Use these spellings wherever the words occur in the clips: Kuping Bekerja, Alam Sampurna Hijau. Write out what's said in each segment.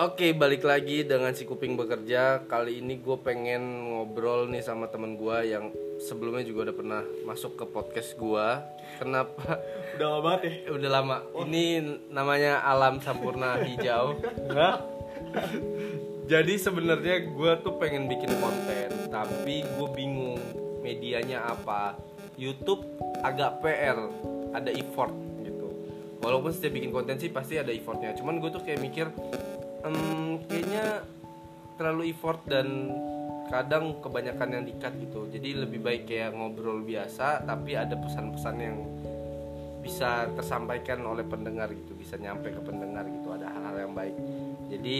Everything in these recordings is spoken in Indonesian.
Oke, balik lagi dengan si Kuping Bekerja. Kali ini gue pengen ngobrol nih sama temen gue yang sebelumnya juga udah pernah masuk ke podcast gue. Kenapa? Udah lama banget ya? Udah lama. Oh. Ini namanya Alam Sampurna Hijau. Nah. Jadi sebenarnya gue tuh pengen bikin konten, tapi gue bingung medianya apa. YouTube agak PR, ada effort gitu. Walaupun setiap bikin konten sih pasti ada effortnya. Cuman gue tuh kayak mikir, kayaknya terlalu effort dan kadang kebanyakan yang di-cut gitu. Jadi lebih baik kayak ngobrol biasa tapi ada pesan-pesan yang bisa tersampaikan oleh pendengar gitu, bisa nyampe ke pendengar gitu, ada hal-hal yang baik. Jadi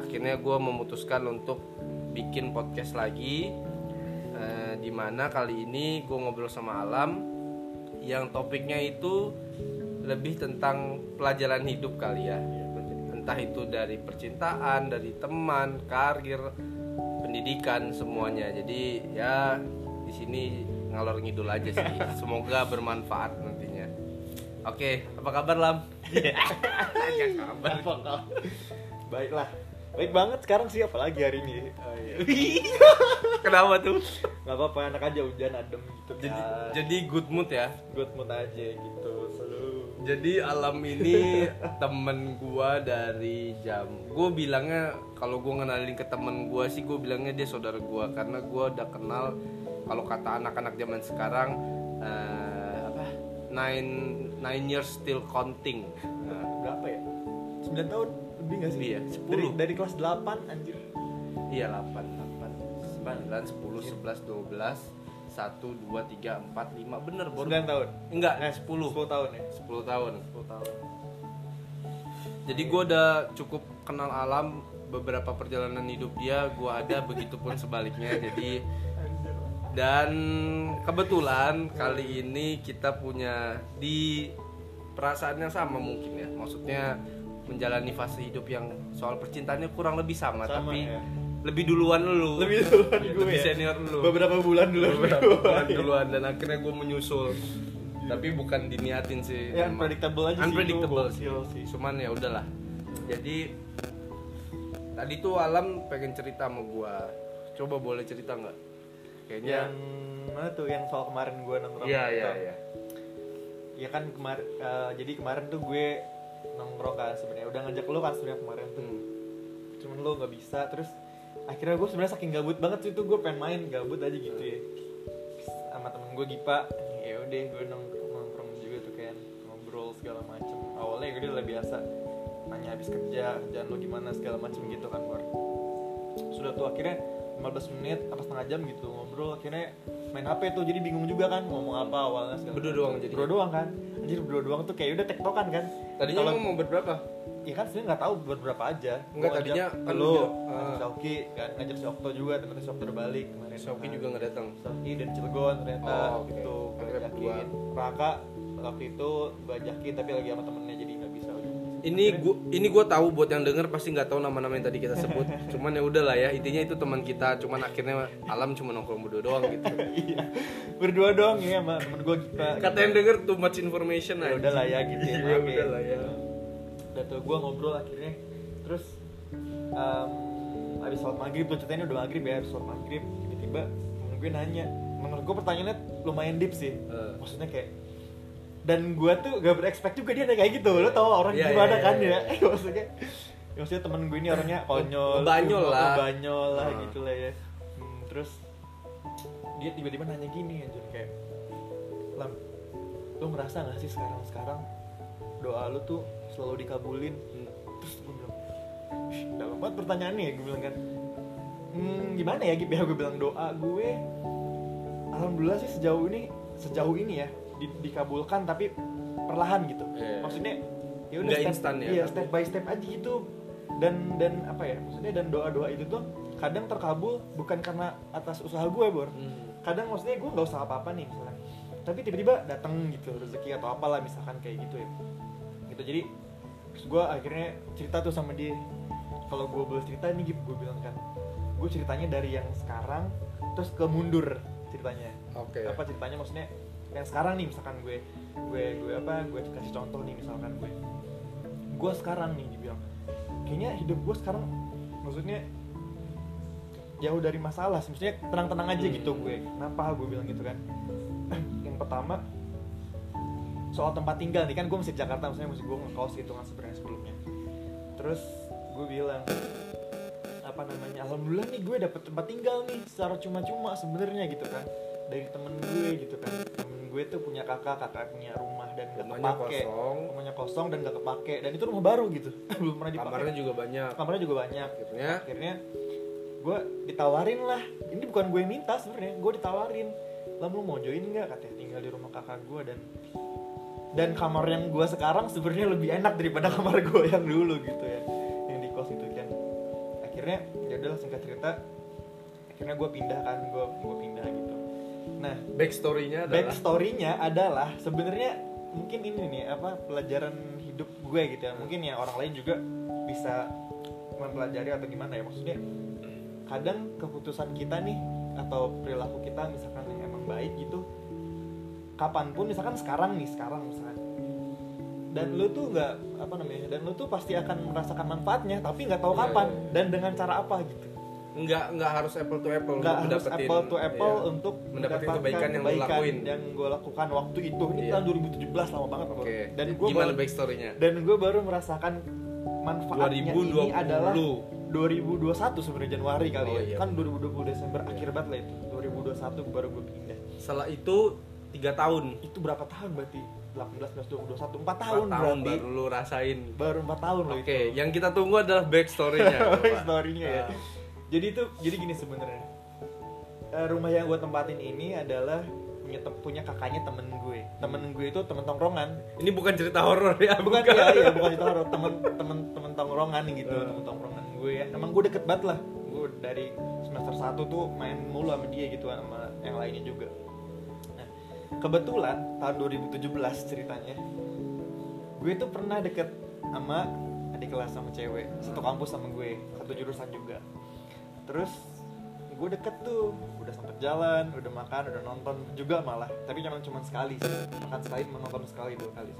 akhirnya gue memutuskan untuk bikin podcast lagi, dimana kali ini gue ngobrol sama Alam yang topiknya itu lebih tentang pelajaran hidup kali ya, entah itu dari percintaan, dari teman, karir, pendidikan, semuanya. Jadi ya di sini ngalor ngidul aja sih. Semoga bermanfaat nantinya. Oke, apa kabar Lam? Aja kabar kok. Baiklah. Baik banget sekarang sih, apalagi hari ini. Oh, iya. Kenapa tuh? Gak apa-apa, enak aja hujan adem gitu. Jadi good mood ya. Good mood aja gitu. Jadi Alam ini temen gua dari gua bilangnya, kalau gua ngenalin ke temen gua sih gua bilangnya dia saudara gua, karena gua udah kenal, kalau kata anak-anak zaman sekarang 9 years still counting. Berapa ya? 9 tahun lebih enggak sih? Iya, 10. Dari kelas 8 anjir. Iya, 8. 9, 10, 11, 12. 1, 2, 3, 4, 5. Bener, Bor. 9 tahun? Enggak, 10. 10 tahun ya? 10 tahun. Jadi gue udah cukup kenal Alam, beberapa perjalanan hidup dia gue ada, begitupun sebaliknya. Jadi, dan kebetulan kali ini kita punya di perasaan yang sama mungkin ya. Maksudnya menjalani fase hidup yang soal percintaannya kurang lebih sama tapi ya. Lebih duluan gue, lebih senior ya? Lu beberapa bulan duluan dan akhirnya gue menyusul. Tapi bukan diniatin sih ya, unpredictable sih. Cuman ya udahlah. Jadi tadi tuh Alam pengen cerita sama gue, coba boleh cerita nggak? Kayaknya yang mana tuh yang soal kemarin gue nongkrong? Iya kan kemarin, jadi kemarin tuh gue nongkrong kan sebenarnya, udah ngajak lu kan sebenarnya kemarin tuh, cuman lu nggak bisa. Terus akhirnya gue sebenarnya saking gabut banget sih itu, gue pengen main gabut aja gitu ya sama temen gue Gipa. Ya udah gue nongkrong juga tuh kan, ngobrol segala macem. Awalnya gue udah biasa nanya habis kerjaan lo gimana segala macem gitu kan, Bor. Sudah tuh akhirnya 15 menit apa setengah jam gitu ngobrol, akhirnya main HP tuh. Jadi bingung juga kan ngomong apa awalnya segala. Berdua doang kan. Anjir, berdua doang tuh kayak udah tektokan kan. Tadinya ngomong berberapa? Ya kan sebenarnya nggak tahu berberapa aja. Enggak, tadinya lo Soki kan ngajak si Okto juga, ternyata si Okto balik kemarin. Soki juga nggak datang. Soki dari Cilegon ternyata gitu. Bajakin Raka waktu itu, bajakin tapi lagi sama temennya jadi nggak bisa. Ini gue tahu, buat yang denger pasti nggak tahu nama-nama yang tadi kita sebut. Cuman ya udahlah ya, intinya itu teman kita. Cuman akhirnya Alam cuma nongkrong berdua doang gitu. Iya. Berdua doang ya sama temen gue kita. Kata yang denger too much information aja. Udahlah ya gitu. Ya udahlah ya. Udah tuh gue ngobrol akhirnya. Terus abis sholat maghrib tuh, ceritanya udah maghrib ya. Abis sholat maghrib tiba-tiba gue nanya, menurut gue pertanyaannya lumayan deep sih, maksudnya kayak, dan gue tuh gak berekspekt juga dia kayak gitu. Lo tau orang gimana kan ya. Maksudnya temen gue ini orangnya konyol, banyol lah gitu lah ya. Terus dia tiba-tiba nanya gini aja kayak, Lam, lo merasa gak sih sekarang doa lo tuh selalu dikabulin? Terus gue bilang, dalam banget pertanyaannya ya. Gue bilang kan, gimana ya Gip ya, gue bilang doa gue alhamdulillah sih sejauh ini ya dikabulkan, tapi perlahan gitu. Maksudnya ya udah step by step aja gitu. Dan apa ya, maksudnya dan doa-doa itu tuh kadang terkabul bukan karena atas usaha gue, Bor. Kadang maksudnya gue nggak usah apa-apa nih misalnya, tapi tiba-tiba datang gitu rezeki atau apalah misalkan kayak gitu ya gitu. Jadi terus gue akhirnya cerita tuh sama dia, kalau gue boleh cerita nih Gip, gue bilang kan, gue ceritanya dari yang sekarang terus ke mundur ceritanya. Apa ceritanya? Maksudnya yang sekarang nih misalkan gue kasih contoh nih misalkan gue sekarang nih dibilang, kayaknya hidup gue sekarang maksudnya jauh dari masalah, maksudnya tenang-tenang aja gitu gue. Kenapa gue bilang gitu kan? Yang pertama soal tempat tinggal nih kan, gue masih di Jakarta, maksudnya masih gue ngekos gitu kan sebenarnya sebelumnya. Terus gue bilang apa namanya, alhamdulillah nih gue dapet tempat tinggal nih secara cuma-cuma sebenarnya gitu kan, dari temen gue gitu kan. Temen gue tuh punya kakak punya rumah dan gak kepake, rumahnya kosong dan gak kepake, dan itu rumah baru gitu belum pernah dipakai, kamarnya juga banyak akhirnya gue ditawarin lah, ini bukan gue minta sebenarnya, gue ditawarin, "Lam, lu mau join nggak?" katanya, tinggal di rumah kakak gue, dan kamar yang gue sekarang sebenarnya lebih enak daripada kamar gue yang dulu gitu ya, yang di kos itu kan. Akhirnya ya udah, singkat cerita akhirnya gue pindah kan, gue pindah gitu. Nah, backstorynya adalah sebenarnya mungkin ini nih apa pelajaran hidup gue gitu ya, mungkin ya orang lain juga bisa mempelajari atau gimana ya, maksudnya kadang keputusan kita nih atau perilaku kita misalkan yang emang baik gitu kapanpun, misalkan sekarang dan lu tuh nggak apa namanya, dan lu tuh pasti akan merasakan manfaatnya tapi nggak tahu kapan dan dengan cara apa gitu. Nggak harus apple to apple, untuk mendapatkan kebaikan yang gue lakuin, yang gue lakukan waktu itu. Ini tahun 2017, lama banget. Okay. Dan gue gimana backstorynya, dan gue baru merasakan manfaatnya 2020. Ini adalah 2021 sebenarnya, Januari kali ya. Kan 2020 Desember akhir banget lah itu. 2021 baru gue pindah. Setelah itu 3 tahun. Itu berapa tahun berarti? 18, 20, 21, 4 tahun berarti. Baru lu rasain. Baru 4 tahun loh. Oke, yang kita tunggu adalah backstory-nya. Backstory-nya ya. Jadi gini sebenarnya. Rumah yang gue tempatin ini adalah punya kakaknya temen gue. Temen gue itu temen tongkrongan. Ini bukan cerita horor ya. Bukan. Ya, bukan cerita horor. Temen tongkrongan gitu, temen tongkrongan gue ya. Emang gue deket banget lah. Gue dari semester 1 tuh main mulu sama dia gitu, sama yang lainnya juga. Nah, kebetulan tahun 2017 ceritanya, gue tuh pernah deket sama adik kelas, sama cewek satu kampus sama gue, satu jurusan juga. Terus gue deket tuh, udah sempet jalan, udah makan, udah nonton juga malah. Tapi jangan cuma sekali sih, makan sekali, menonton sekali, 2 kali.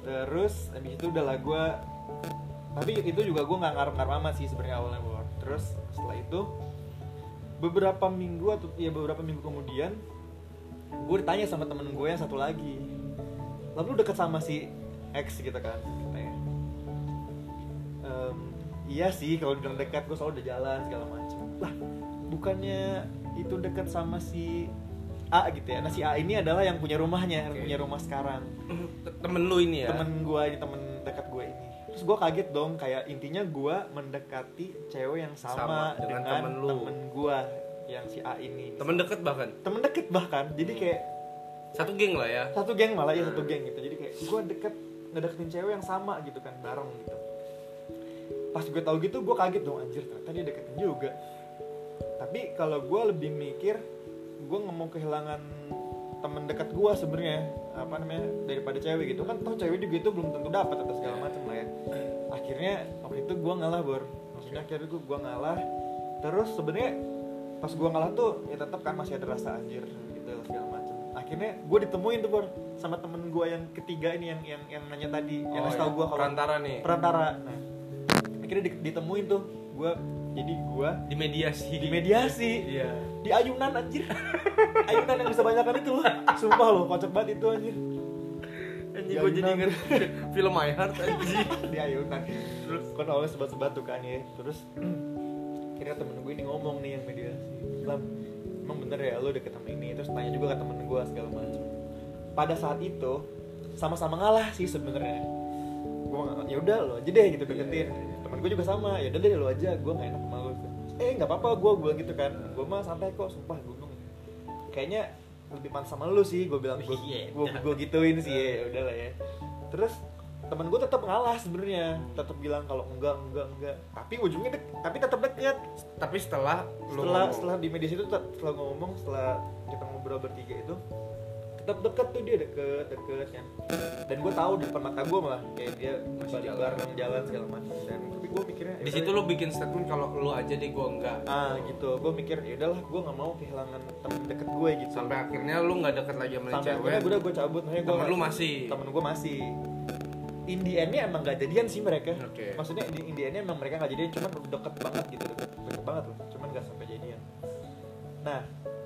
Terus abis itu udah lah gue, tapi itu juga gue nggak ngarep-ngarep amat sih sebenarnya awalnya gue. Terus setelah itu beberapa minggu kemudian gue ditanya sama temen gue yang satu lagi, "Lalu lu deket sama si X gitu kan?" katanya. Iya sih, kalau dibilang dekat, gue selalu udah jalan segala macam. Lah, bukannya itu dekat sama si A gitu ya? Nah, si A ini adalah yang punya rumahnya, yang punya rumah sekarang. Temen lu ini ya? Temen gue ini, temen dekat gue ini. Terus gue kaget dong, kayak intinya gue mendekati cewek yang sama dengan temen gue yang si A ini. Temen deket bahkan, jadi kayak satu geng gitu. Jadi kayak gue ngedeketin cewek yang sama gitu kan, bareng gitu. Pas gue tahu gitu, gue kaget dong, anjir ternyata dia deketin juga. Tapi kalau gue lebih mikir, gue nggak mau kehilangan temen dekat gue sebenarnya, apa namanya, daripada cewek gitu kan, tau cewek juga itu belum tentu dapat atau segala macam lah ya. Akhirnya waktu itu gue ngalah, akhirnya gue ngalah. Terus sebenarnya pas gue ngalah tuh ya tetap kan masih ada rasa anjir gitu segala macam. Akhirnya gue ditemuin tuh sama temen gue yang ketiga ini, yang nanya tadi, yang ngasih tau gue kalau perantara. Nah, akhirnya ditemuin tuh gue. Jadi gue dimediasi. Iya. Di ayunan anjir. Ayunan yang kebanyakan itu loh. Sumpah loh, kocak banget itu anjir. Anjir, gue jadi inget film My Heart anjir. Di ayunan. Terus kan awalnya sebat-sebat tuh kan ya. Terus kira temen gue ini ngomong nih yang mediasi, "Lam, emang bener ya lo deket sama ini?" Terus tanya juga ke temen gue segala macam. Pada saat itu sama-sama ngalah sih sebenarnya. Gue ya udah lo aja deh gitu deketin. Temen gue juga sama, ya udah deh lo aja, gue nggak enak sama lo. Nggak apa-apa, gue gitu kan, gue mah santai kok, sumpah gunung. Kayaknya lebih pantas sama lo sih, gue bilang gue gituin sih, ya udahlah ya. Terus temen gue tetap ngalah sebenarnya, tetap bilang kalau enggak. Tapi ujungnya tapi tetap deket. Tapi setelah di media itu, setelah kita ngobrol bertiga itu, tetap deket tuh dia, deket kan. Dan gue tahu di depan mata gue malah kayak dia masih jalan segala macam. Dan tapi gue mikirnya di situ lo bikin statement kalau lo aja deh gue enggak. Gitu. Gue mikir ya udahlah, gue nggak mau kehilangan temen deket gue gitu. Sampai akhirnya lo nggak deket lagi sama cewek. Sampai akhirnya gue cabut. Temen lo masih. Temen gue masih. Indiannya emang gak jadian sih mereka. Okay. Maksudnya Indiannya emang mereka gak jadian, cuman deket banget gitu, deket banget loh, cuman gak sampai jadian. Nah,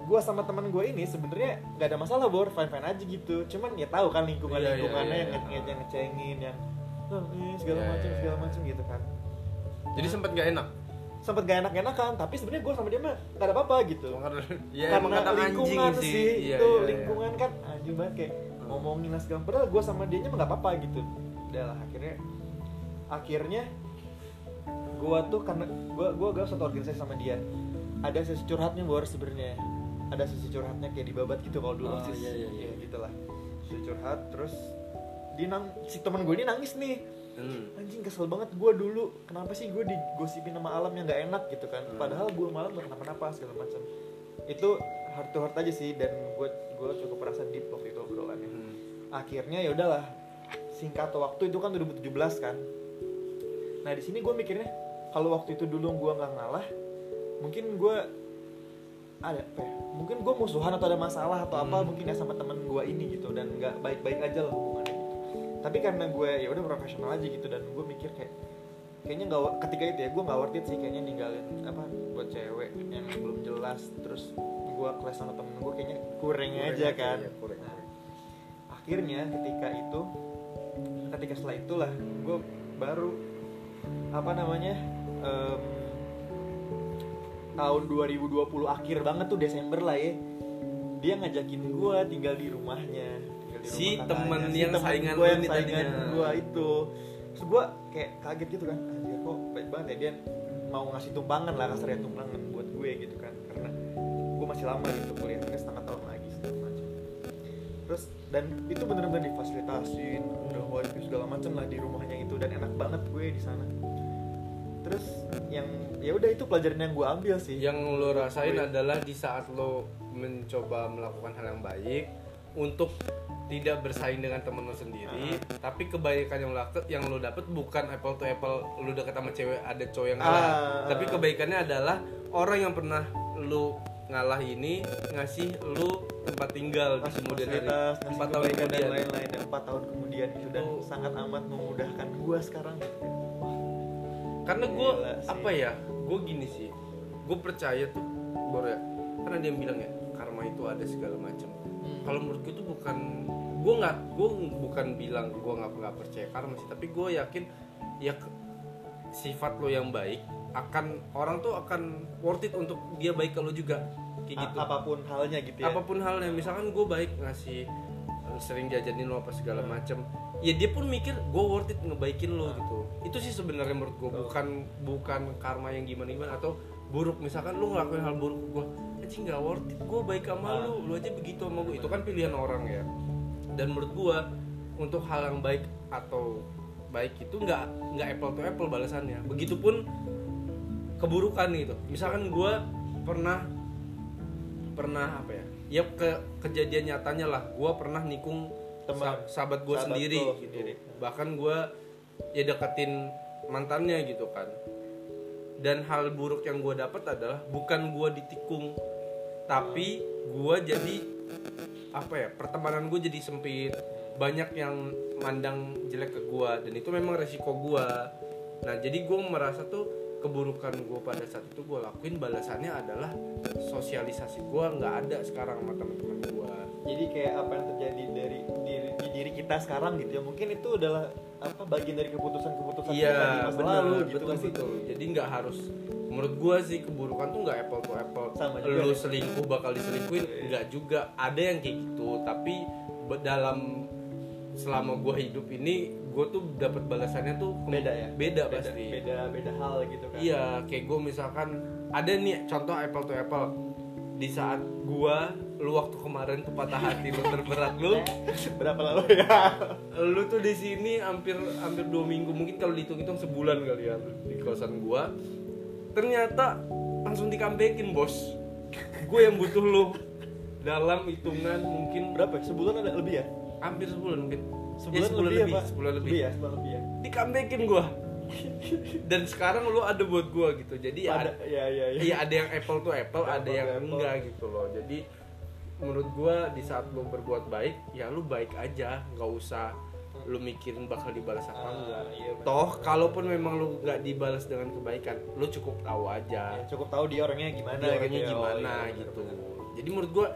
gue sama teman gue ini sebenarnya gak ada masalah, Bor, fine-fine aja gitu. Cuman ya tahu kan lingkungannya yang ngecengin, yang segala macam gitu kan. Jadi sempet gak enak. Sempet gak enak-enakan, tapi sebenarnya gue sama dia mah gak ada apa-apa gitu. Ya, karena lingkungan sih, itu lingkungan kan anjing banget kayak ngomongin lah segala. Padahal gue sama dia nya mah gak apa-apa gitu. Udah lah, akhirnya gue tuh karena gue gak satu organisasi sama dia. Ada sesi curhatnya, Bor, sebenarnya. Ada sesi curhatnya kayak dibabat gitu kalau dulu sih. Iya, gitulah. Sesi curhat terus si teman gue ini nangis nih. Anjing kesel banget gue dulu. Kenapa sih gue digosipin sama Alam yang enggak enak gitu kan? Padahal gue malam enggak kenapa-napa segala macam. Itu heart to heart aja sih, dan gue cukup merasa deep waktu itu obrolannya. Akhirnya ya udahlah. Singkat waktu itu kan 2017 kan. Nah, di sini gue mikirnya kalau waktu itu dulu gue enggak ngalah, mungkin gue mungkin gue musuhan atau ada masalah atau apa mungkin ya sama temen gue ini gitu, dan nggak baik-baik aja lah hubungannya gitu. Tapi karena gue ya udah profesional aja gitu, dan gue mikir kayaknya nggak, ketika itu ya gue nggak worth it sih kayaknya ninggalin buat cewek yang belum jelas, terus gue kelas sama temen gue kayaknya kurang aja. Nah, akhirnya setelah itulah gue baru tahun 2020 akhir banget tuh, Desember lah ya. Dia ngajakin gue tinggal di rumahnya. Si temen yang saingan gue itu. Terus gue kayak kaget gitu kan. Anjir, kok baik banget ya, dia mau ngasih tumpangan lah, kasarnya tumpangan buat gue gitu kan. Karena gue masih lama gitu kuliahnya, setengah tahun lagi segala macam. Terus dan itu bener-bener difasilitasin, udah wifi segala macam lah di rumahnya itu, dan enak banget gue di sana. Terus yang ya udah itu pelajaran yang gue ambil sih. Yang lo rasain adalah di saat lo mencoba melakukan hal yang baik untuk tidak bersaing dengan temen lo sendiri, tapi kebaikan yang lo dapet bukan apple to apple, lo deket sama cewek ada cowok yang ngalah, tapi kebaikannya adalah orang yang pernah lo ngalah ini ngasih lo tempat tinggal di kemudian hari, 4 tahun kemudian, lain-lain, 4 tahun kemudian itu, dan sangat amat memudahkan gue sekarang. Karena gue gue gini sih, gue percaya tuh, Bor, ya, karena dia bilang ya karma itu ada segala macam. Kalau menurut gue itu bukan, gue bukan bilang gue nggak percaya karma sih, tapi gue yakin ya sifat lo yang baik akan, orang tuh akan worth it untuk dia baik ke lo juga kayak gitu. Apapun halnya gitu ya. Apapun halnya, misalkan gue baik ngasih, sering jajanin lo apa segala macam, ya dia pun mikir gue worth it ngebaikin lo gitu. Itu sih sebenarnya menurut gue, bukan karma yang gimana atau buruk. Misalkan lo ngelakuin hal buruk ke gue, anjing nggak worth it, gue baik sama lo aja begitu sama gue. Itu kan pilihan orang ya, dan menurut gue untuk hal yang baik atau baik itu nggak apple to apple balasannya, begitupun keburukan gitu. Misalkan gue pernah kejadian nyatanya lah, gue pernah nikung sahabat gue sendiri gitu. Bahkan gue ya deketin mantannya gitu kan. Dan hal buruk yang gue dapet adalah bukan gue ditikung, tapi gue jadi pertemanan gue jadi sempit, banyak yang mandang jelek ke gue, dan itu memang resiko gue. Nah, jadi gue merasa tuh keburukan gue pada saat itu gue lakuin, balasannya adalah sosialisasi gue nggak ada sekarang sama teman-teman gue. Jadi kayak apa yang terjadi dari diri kita sekarang gitu ya, mungkin itu adalah bagian dari keputusan kita di masa lalu gitu kan. Jadi nggak harus, menurut gue sih keburukan tuh nggak apple to apple. Lu selingkuh bakal diselingkuhin, nggak juga. Ada yang kayak gitu, tapi dalam selama gue hidup ini gue tuh dapat balasannya tuh beda hal gitu kan. Iya, kayak gue misalkan ada nih contoh apple to apple, di saat lu waktu kemarin tuh patah hati lu terberat, lu berapa lalu ya, lu tuh di sini hampir 2 minggu, mungkin kalau dihitung-hitung sebulan kali ya di kosan gue, ternyata langsung dikambekin, bos. Gue yang butuh lu dalam hitungan mungkin berapa, sebulan ada lebih ya, hampir sebulan mungkin. Sebulan lebih ya. Dikambekin gua. Dan sekarang lu ada buat gua gitu. Jadi ya ada yang apple to apple, ada yang enggak gitu loh. Jadi menurut gua di saat lu berbuat baik, ya lu baik aja, enggak usah lu mikirin bakal dibalas apa enggak. Iya, toh kalaupun memang lu nggak dibalas dengan kebaikan, lu cukup tahu aja. Ya, cukup tahu dia orangnya gimana. Dia orangnya gitu, gimana oh, iya, gitu. Bener-bener. Jadi menurut gua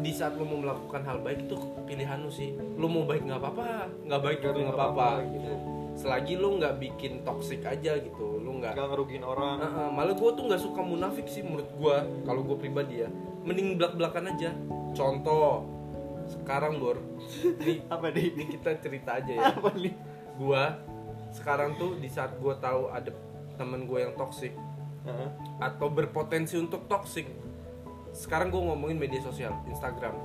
di saat lu mau melakukan hal baik itu pilihan lu sih. Lu mau baik nggak apa-apa, nggak baik juga nggak apa-apa. Gitu. Selagi lu nggak bikin toksik aja gitu, lu nggak ngerugiin orang. Malah gua tuh nggak suka munafik sih menurut gua. Kalau gua pribadi ya, mending belak-belakan aja. Contoh. Sekarang Bor, ini kita cerita aja ya. Gue sekarang tuh di saat gue tahu ada temen gue yang toksik atau berpotensi untuk toksik. Sekarang gue ngomongin media sosial, Instagram.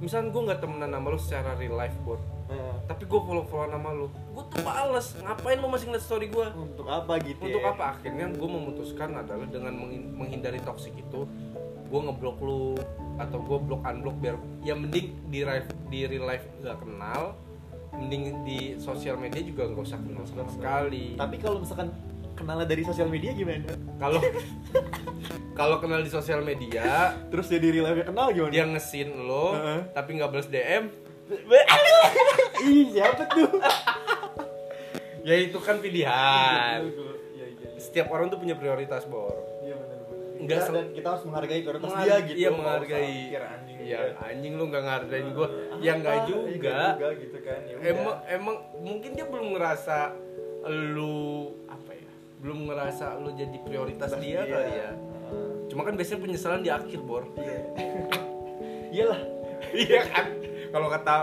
Misalnya gue nggak temenan sama lu secara real life Bor, tapi gue follow nama lu. Gue tuh males, ngapain lu masih ngeliat story gue? Untuk apa gitu? Untuk ya? Apa? Akhirnya gue memutuskan adalah dengan menghindari toksik itu, gue ngeblok lu atau gue blok unblock biar ya mending di real life gak kenal, mending di sosial media juga gak usah kenal sama sekali. Tapi kalau misalkan kenalnya dari sosial media gimana? Kalau kenal di sosial media terus jadi real life kenal gimana? Dia ngesin lo tapi gak balas DM. Ih siapa tuh? Ya itu kan pilihan. Setiap orang tuh punya prioritas Bor. Enggak ya, dan kita harus menghargai prioritas dia gitu. Iya menghargai. Iya anjing lu enggak ngargain gua. Ya enggak juga gitu kan. Ya emang mungkin dia belum ngerasa lu apa ya? Belum ngerasa lu jadi prioritas dia kali ya. Cuma kan biasanya penyesalan di akhir Bor. Iya. Iyalah. Iya kan. Kalau kata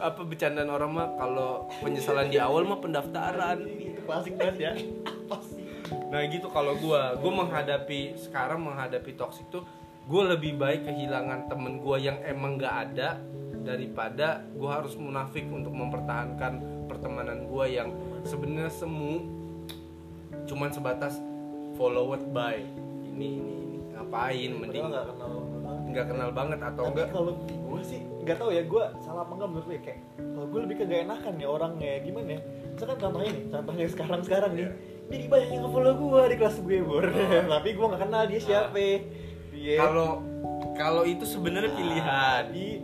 apa bercandaan orang mah kalau penyesalan di awal mah pendaftaran. Itu klasik banget ya. Apa sih? Nah gitu kalau gue menghadapi toksik tuh gue lebih baik kehilangan temen gue yang emang gak ada daripada gue harus munafik untuk mempertahankan pertemanan gue yang sebenarnya semu cuman sebatas followed by ini ngapain mending nggak kenal banget atau enggak. Kalau gue sih nggak tahu ya gue salah apa enggak menurut gue kayak kalau gue lebih ke gak enakan ya orangnya gimana ya misalkan contohnya sekarang nih jadi banyak yang nge-follow gue di kelas gue Bor. Tapi gue gak kenal dia siapa. Kalau itu sebenarnya pilihan. Jadi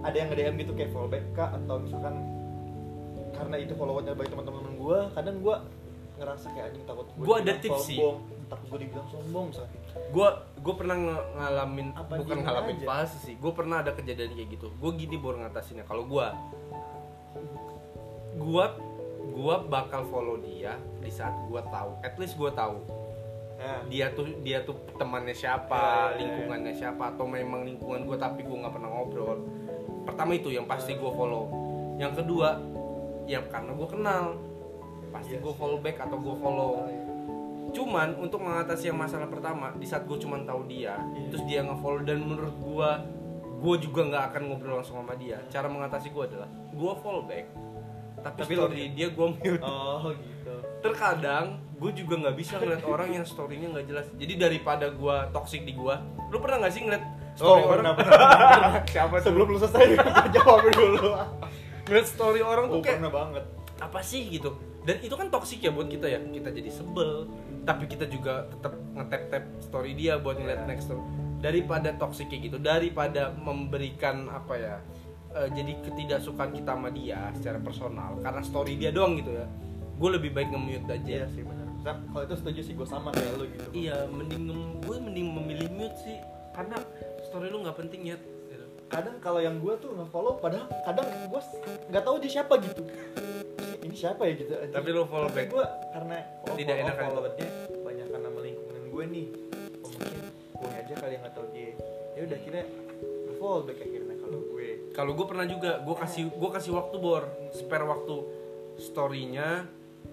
ada yang nge-DM gitu kayak follow back kak atau misalkan karena itu follow-nya bagi teman-teman gue, kadang gue ngerasa kayak anjing takut gue ada tips sih. Takut gue dibilang sombong misalnya. Gue pernah ngalamin apa bukan ngalamin pas sih. Gue pernah ada kejadian kayak gitu. Gue gini Bor ngatasinnya. Kalau gue bakal follow dia di saat gue tahu, at least gue tahu dia tuh temannya siapa, lingkungannya siapa atau memang lingkungan gue tapi gue nggak pernah ngobrol. Pertama itu yang pasti gue follow. Yang kedua, ya karena gue kenal, pasti gue follow back atau gue follow. Cuman untuk mengatasi yang masalah pertama, di saat gue cuma tahu dia, terus dia ngefollow dan menurut gue juga nggak akan ngobrol langsung sama dia. Cara mengatasi gue adalah gue follow back. Tapi story dia gue mute. Oh gitu. Terkadang gue juga nggak bisa ngeliat orang yang storynya nggak jelas. Jadi daripada gue toksik di gue, lu pernah nggak sih ngeliat story orang? Pernah. Siapa tuh? Sebelum lu selesai jawab dulu. Ngeliat story orang tuh kayak pernah banget. Apa sih gitu? Dan itu kan toksik ya buat kita ya. Kita jadi sebel. Tapi kita juga tetap ngetap story dia buat ngeliat next story. Daripada toksik kayak gitu, daripada memberikan apa ya? Jadi ketidaksukaan kita sama dia secara personal karena story dia doang gitu ya. Gue lebih baik nge-mute aja. Iya sih benar. Kalau itu setuju sih gue sama kayak lo gitu. Iya, gue mending memilih mute sih karena story lu enggak penting ya. Kadang kalau yang gue tuh nge-follow padahal kadang gue enggak tahu dia siapa gitu. Ini siapa ya gitu. Tapi lo follow back. Gue karena tidak enak kan followernya banyak karena melingkungan gue nih. Mungkin gue aja kali yang enggak tahu dia. Ya udah kira follow back akhirnya kalau gue. Kalau gue pernah juga, gue kasih waktu Bor, spare waktu story-nya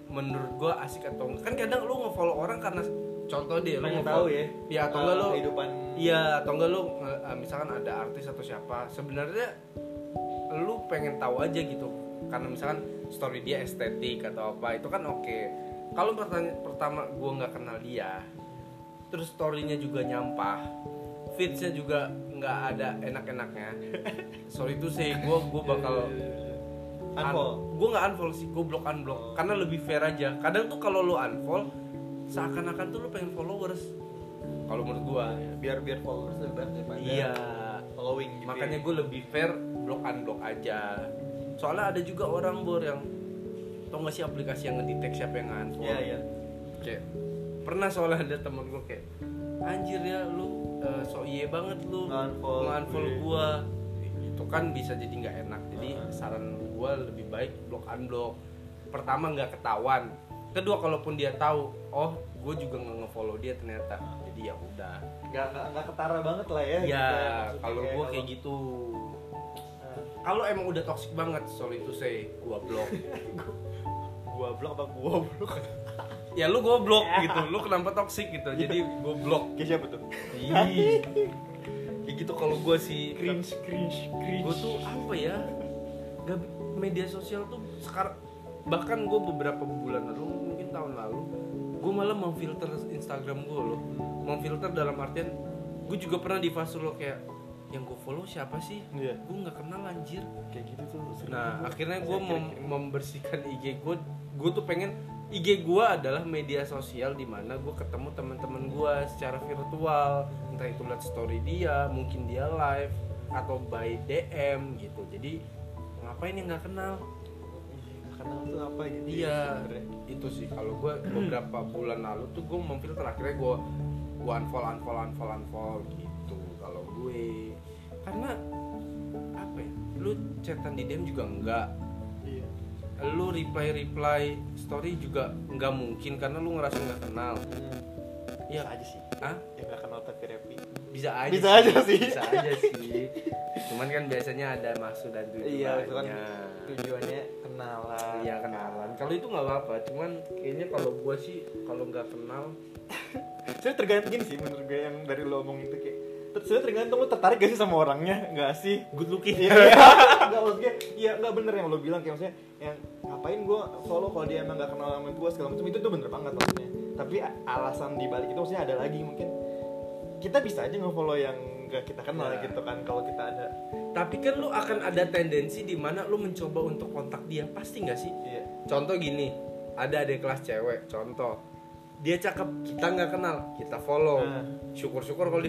menurut gue asik atau enggak. Kan kadang lu nge-follow orang karena contoh deh lu tahu ya. Ya atau enggak lu kehidupan. Iya, atau enggak lu misalkan ada artis atau siapa, sebenarnya lu pengen tahu aja gitu. Karena misalkan story dia estetik atau apa, itu kan oke. Kalau pertama gue enggak kenal dia, terus story-nya juga nyampah, feeds-nya juga nggak ada enak-enaknya. Sorry tuh sih, gue bakal gue nggak unfollow sih, gue unblock karena lebih fair aja. Kadang tuh kalau lo unfollow seakan-akan tuh lo pengen followers. Kalau menurut gue biar followers lebih banyak daripada following. Gitu makanya gue lebih fair block unblock aja. Soalnya ada juga orang Bor yang tau gak sih aplikasi yang ngedetect siapa yang nge-unfollow. Iya, iya. Kayak pernah soalnya ada temen gue kayak, anjir ya lu so iye banget lu nge-unfollow gue. Itu kan bisa jadi gak enak. Jadi saran gue lebih baik block-unblock. Pertama gak ketahuan. Kedua kalaupun dia tahu, oh gue juga nggak ngefollow dia ternyata, jadi ya udah nggak ketara banget lah ya. Ya gitu, kalau gue kayak gitu. Kalau emang udah toxic banget, sorry to say, gue blok. Gue blok apa gue blok? Ya lu gue blok gitu, lu kenapa toxic gitu? Jadi gue blok. Kayak siapa tuh? Kayak gitu kalau gue sih. Cringe. Gue tuh apa ya? Gak, media sosial tuh sekarang, bahkan gue beberapa bulan lalu, mungkin tahun lalu, gue malah memfilter Instagram gue loh. Memfilter dalam artian gue juga pernah di fase lo kayak yang gue follow siapa sih? Yeah. Gue nggak kenal anjir. Kayak gitu tuh. Nah akhirnya gue membersihkan IG gue. Gue tuh pengen IG gue adalah media sosial di mana gue ketemu teman-teman gue secara virtual. Entah itu liat story dia, mungkin dia live atau by DM gitu. Jadi ngapain yang nggak kenal? Kenal tuh apa gitu. Iya, ya, itu sih kalau gue beberapa bulan lalu tuh gue memfilter, akhirnya gue unfollow gitu kalau gue. Karena apa ya? Lu chatan di DM juga enggak. Iya. Lu reply story juga enggak mungkin karena lu ngerasa enggak kenal. Iya aja sih. Hah? Ya enggak kenal tapi repi. Bisa aja sih. Cuman kan biasanya ada maksud dan tujuannya. Iya, tujuannya kenalan. Iya, kenalan. Kalau itu enggak apa-apa, cuman kayaknya kalau gua sih kalau enggak kenal saya tergantung gini sih menurut gue yang dari lo omong itu kayak saya tergantung lo tertarik gak sih sama orangnya? Enggak sih? Good looking. Iya. Enggak maksudnya, ya enggak bener yang lo bilang kayak maksudnya yang ngapain gua follow kalau dia emang enggak kenal sama gua segala macam, itu tuh bener banget maksudnya. Tapi alasan di balik itu maksudnya ada lagi mungkin. Kita bisa aja nge-follow yang nggak kita kenal ya. Gitu kan kalau kita ada. Tapi kan lu akan ada tendensi di mana lu mencoba untuk kontak dia, pasti nggak sih? Iya. Contoh gini, ada adik kelas cewek, contoh dia cakep, kita nggak kenal, kita follow. Syukur-syukur kalau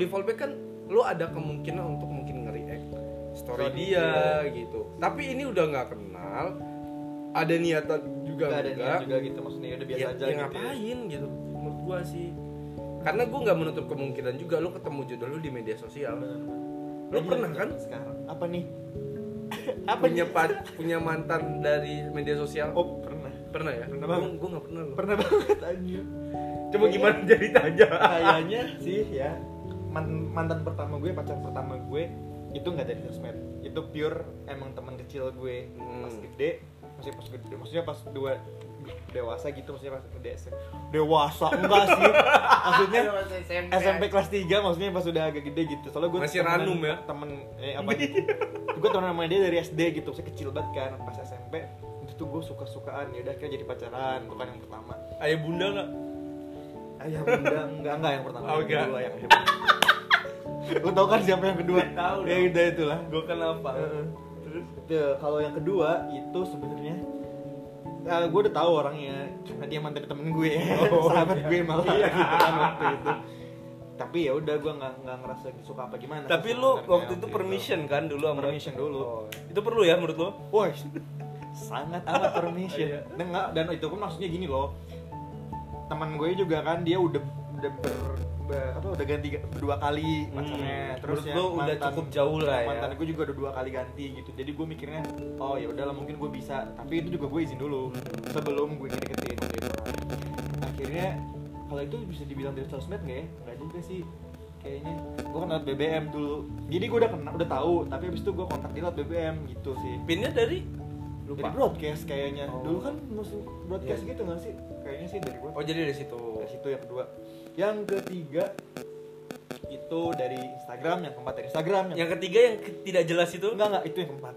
di follow back kan lu ada kemungkinan untuk mungkin nge-react story dia gitu. Tapi ini udah nggak kenal, ada niatan juga nggak? Ada niatan juga gitu maksudnya udah biasa ya, aja gitu. Ngapain gitu? Menurut gua sih. Karena gue nggak menutup kemungkinan juga lo ketemu jodoh lo di media sosial. Lo pernah kan? Sekarang apa nih? punya mantan dari media sosial? Oh pernah ya? Pernah banget. Gue nggak pernah lo. Pernah banget aja. Coba gimana ceritanya? Kayaknya sih ya mantan pertama gue, pacar pertama gue itu nggak dari sosmed. Itu pure emang teman kecil gue pas gede, maksudnya pas dua dewasa gitu, maksudnya pas dewasa enggak sih maksudnya SMP kelas 3 maksudnya pas udah agak gede gitu. Soalnya gue masih ranum ya gue temen sama dia dari SD gitu, maksudnya kecil banget kan. Pas SMP itu tuh gue suka-sukaan, yaudah akhirnya jadi pacaran. Itu kan yang pertama. Ayah bunda enggak yang pertama. Oh, yang kedua yang kedua. Lo tau kan siapa yang kedua? Tahu ya udah itulah gue kenapa. Terus kalau yang kedua itu sebenarnya gue udah tahu orangnya, cuma dia mantan temen gue, sahabat gue malah gitu kan waktu itu. Tapi ya udah gue nggak ngerasa suka apa gimana. Tapi lu waktu itu permission itu. Kan dulu sama permission dulu. Oh. Itu perlu ya menurut lo? Wah, sangat amat permission. Dan itu kan maksudnya gini loh, teman gue juga kan dia udah udah ganti 2 kali pacarnya. Terus ya udah cukup jauh lah ya. Mantan gue juga udah 2 kali ganti gitu. Jadi gue mikirnya, oh ya udahlah mungkin gue bisa. Tapi itu juga gue izin dulu sebelum gue deketin gitu. Akhirnya kalau itu bisa dibilang dari sosmed nggak ya? Nggak juga sih. Kayaknya gue kan lewat BBM dulu. Jadi gue udah tahu. Tapi abis itu gue kontak dia lewat BBM gitu sih. Pinnya dari lupa. Dari broadcast kayaknya. Oh. Dulu kan musuh broadcast gitu nggak sih? Kayaknya sih dari broadcast. Oh jadi dari situ. Dari situ yang kedua. Yang ketiga itu dari Instagram, yang keempat dari Instagram. Yang ketiga yang tidak jelas itu? Enggak, itu yang keempat.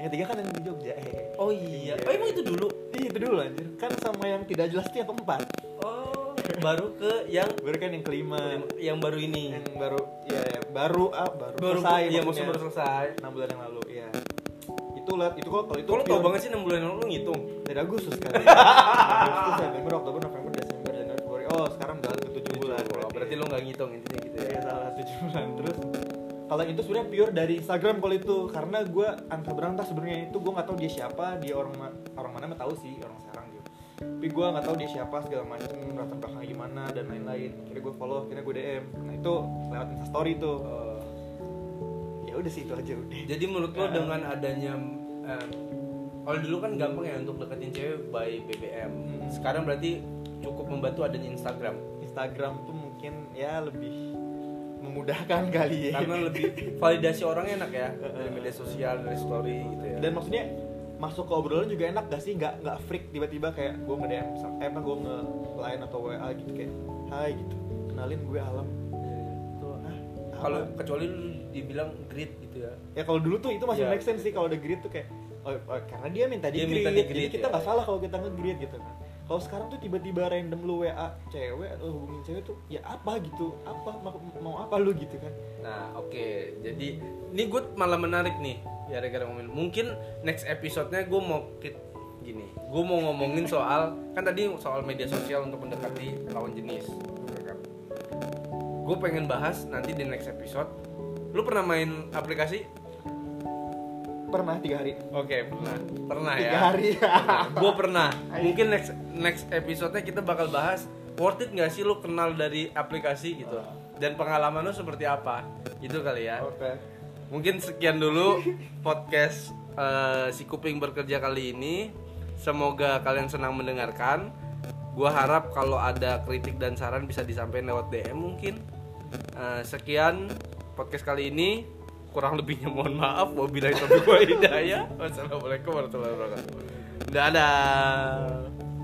Yang ketiga kan yang di Jogja. Oh iya. Oh emang itu dulu? Iya itu dulu anjir. Kan sama yang tidak jelas itu yang keempat. Oh. Baru ke yang? Baru kan yang kelima. Yang baru ini? Yang baru, ya baru selesai. Iya maksudnya baru selesai. 6 bulan yang lalu, iya. Itu kalau itu. Kalau tau banget sih 6 bulan yang lalu ngitung? Dari Agustus kan. Agustus, September, Oktober, November, Desember, Januari, Februari. Oh sekarang udah. Berarti lo nggak ngitung intinya gitu ya? Iya salah 7 bulan terus Kalau itu sebenarnya pure dari Instagram kalau itu, karena gue antar berantah sebenarnya itu gue nggak tahu dia siapa, dia orang mana mah tahu sih orang Serang gitu. Tapi gue nggak tahu dia siapa segala macam, latar belakang gimana dan lain-lain. Akhirnya gue follow, akhirnya gue DM. Nah itu lewat Insta Story tuh. Ya udah sih itu aja udah. Jadi menurut lo dengan adanya kalau dulu kan gampang ya untuk deketin cewek by BBM. Sekarang berarti cukup membantu adanya Instagram. Instagram tuh mungkin ya lebih memudahkan kali ya. Karena lebih validasi orangnya enak ya dari media sosial, dari story gitu ya. Dan maksudnya masuk ke obrolan juga enak gak sih? Gak freak tiba-tiba kayak gue nge-DM, gue nge-line atau WA gitu kayak hai gitu, kenalin gue Alam. Kalau kecuali lu dibilang greet gitu ya. Ya kalau dulu tuh itu masih make sense sih kalau ada greet tuh kayak karena dia minta di-greet, jadi kita gak salah kalau kita nge-greet gitu kan. Kalau sekarang tuh tiba-tiba random lu WA cewek atau hubungin cewek tuh ya apa gitu, apa mau apa lu gitu kan. Nah oke. Jadi ini gue malah menarik nih ya gara-gara ngomongin. Mungkin next episode-nya gue mau gini, gue mau ngomongin soal kan tadi soal media sosial untuk mendekati lawan jenis. Gue pengen bahas nanti di next episode. Lu pernah main aplikasi? Pernah 3 hari. Oke, pernah 3 ya. 3 hari. Gue pernah. Mungkin next episode-nya kita bakal bahas worth it nggak sih lu kenal dari aplikasi gitu. Dan pengalaman lu seperti apa? Itu kali ya. Oke. Mungkin sekian dulu podcast si Kuping Bekerja kali ini. Semoga kalian senang mendengarkan. Gue harap kalau ada kritik dan saran bisa disampaikan lewat DM mungkin. Sekian podcast kali ini. Kurang lebihnya mohon maaf. Wabillahi taufiq wal hidayah. Wassalamualaikum warahmatullahi wabarakatuh. Dadah.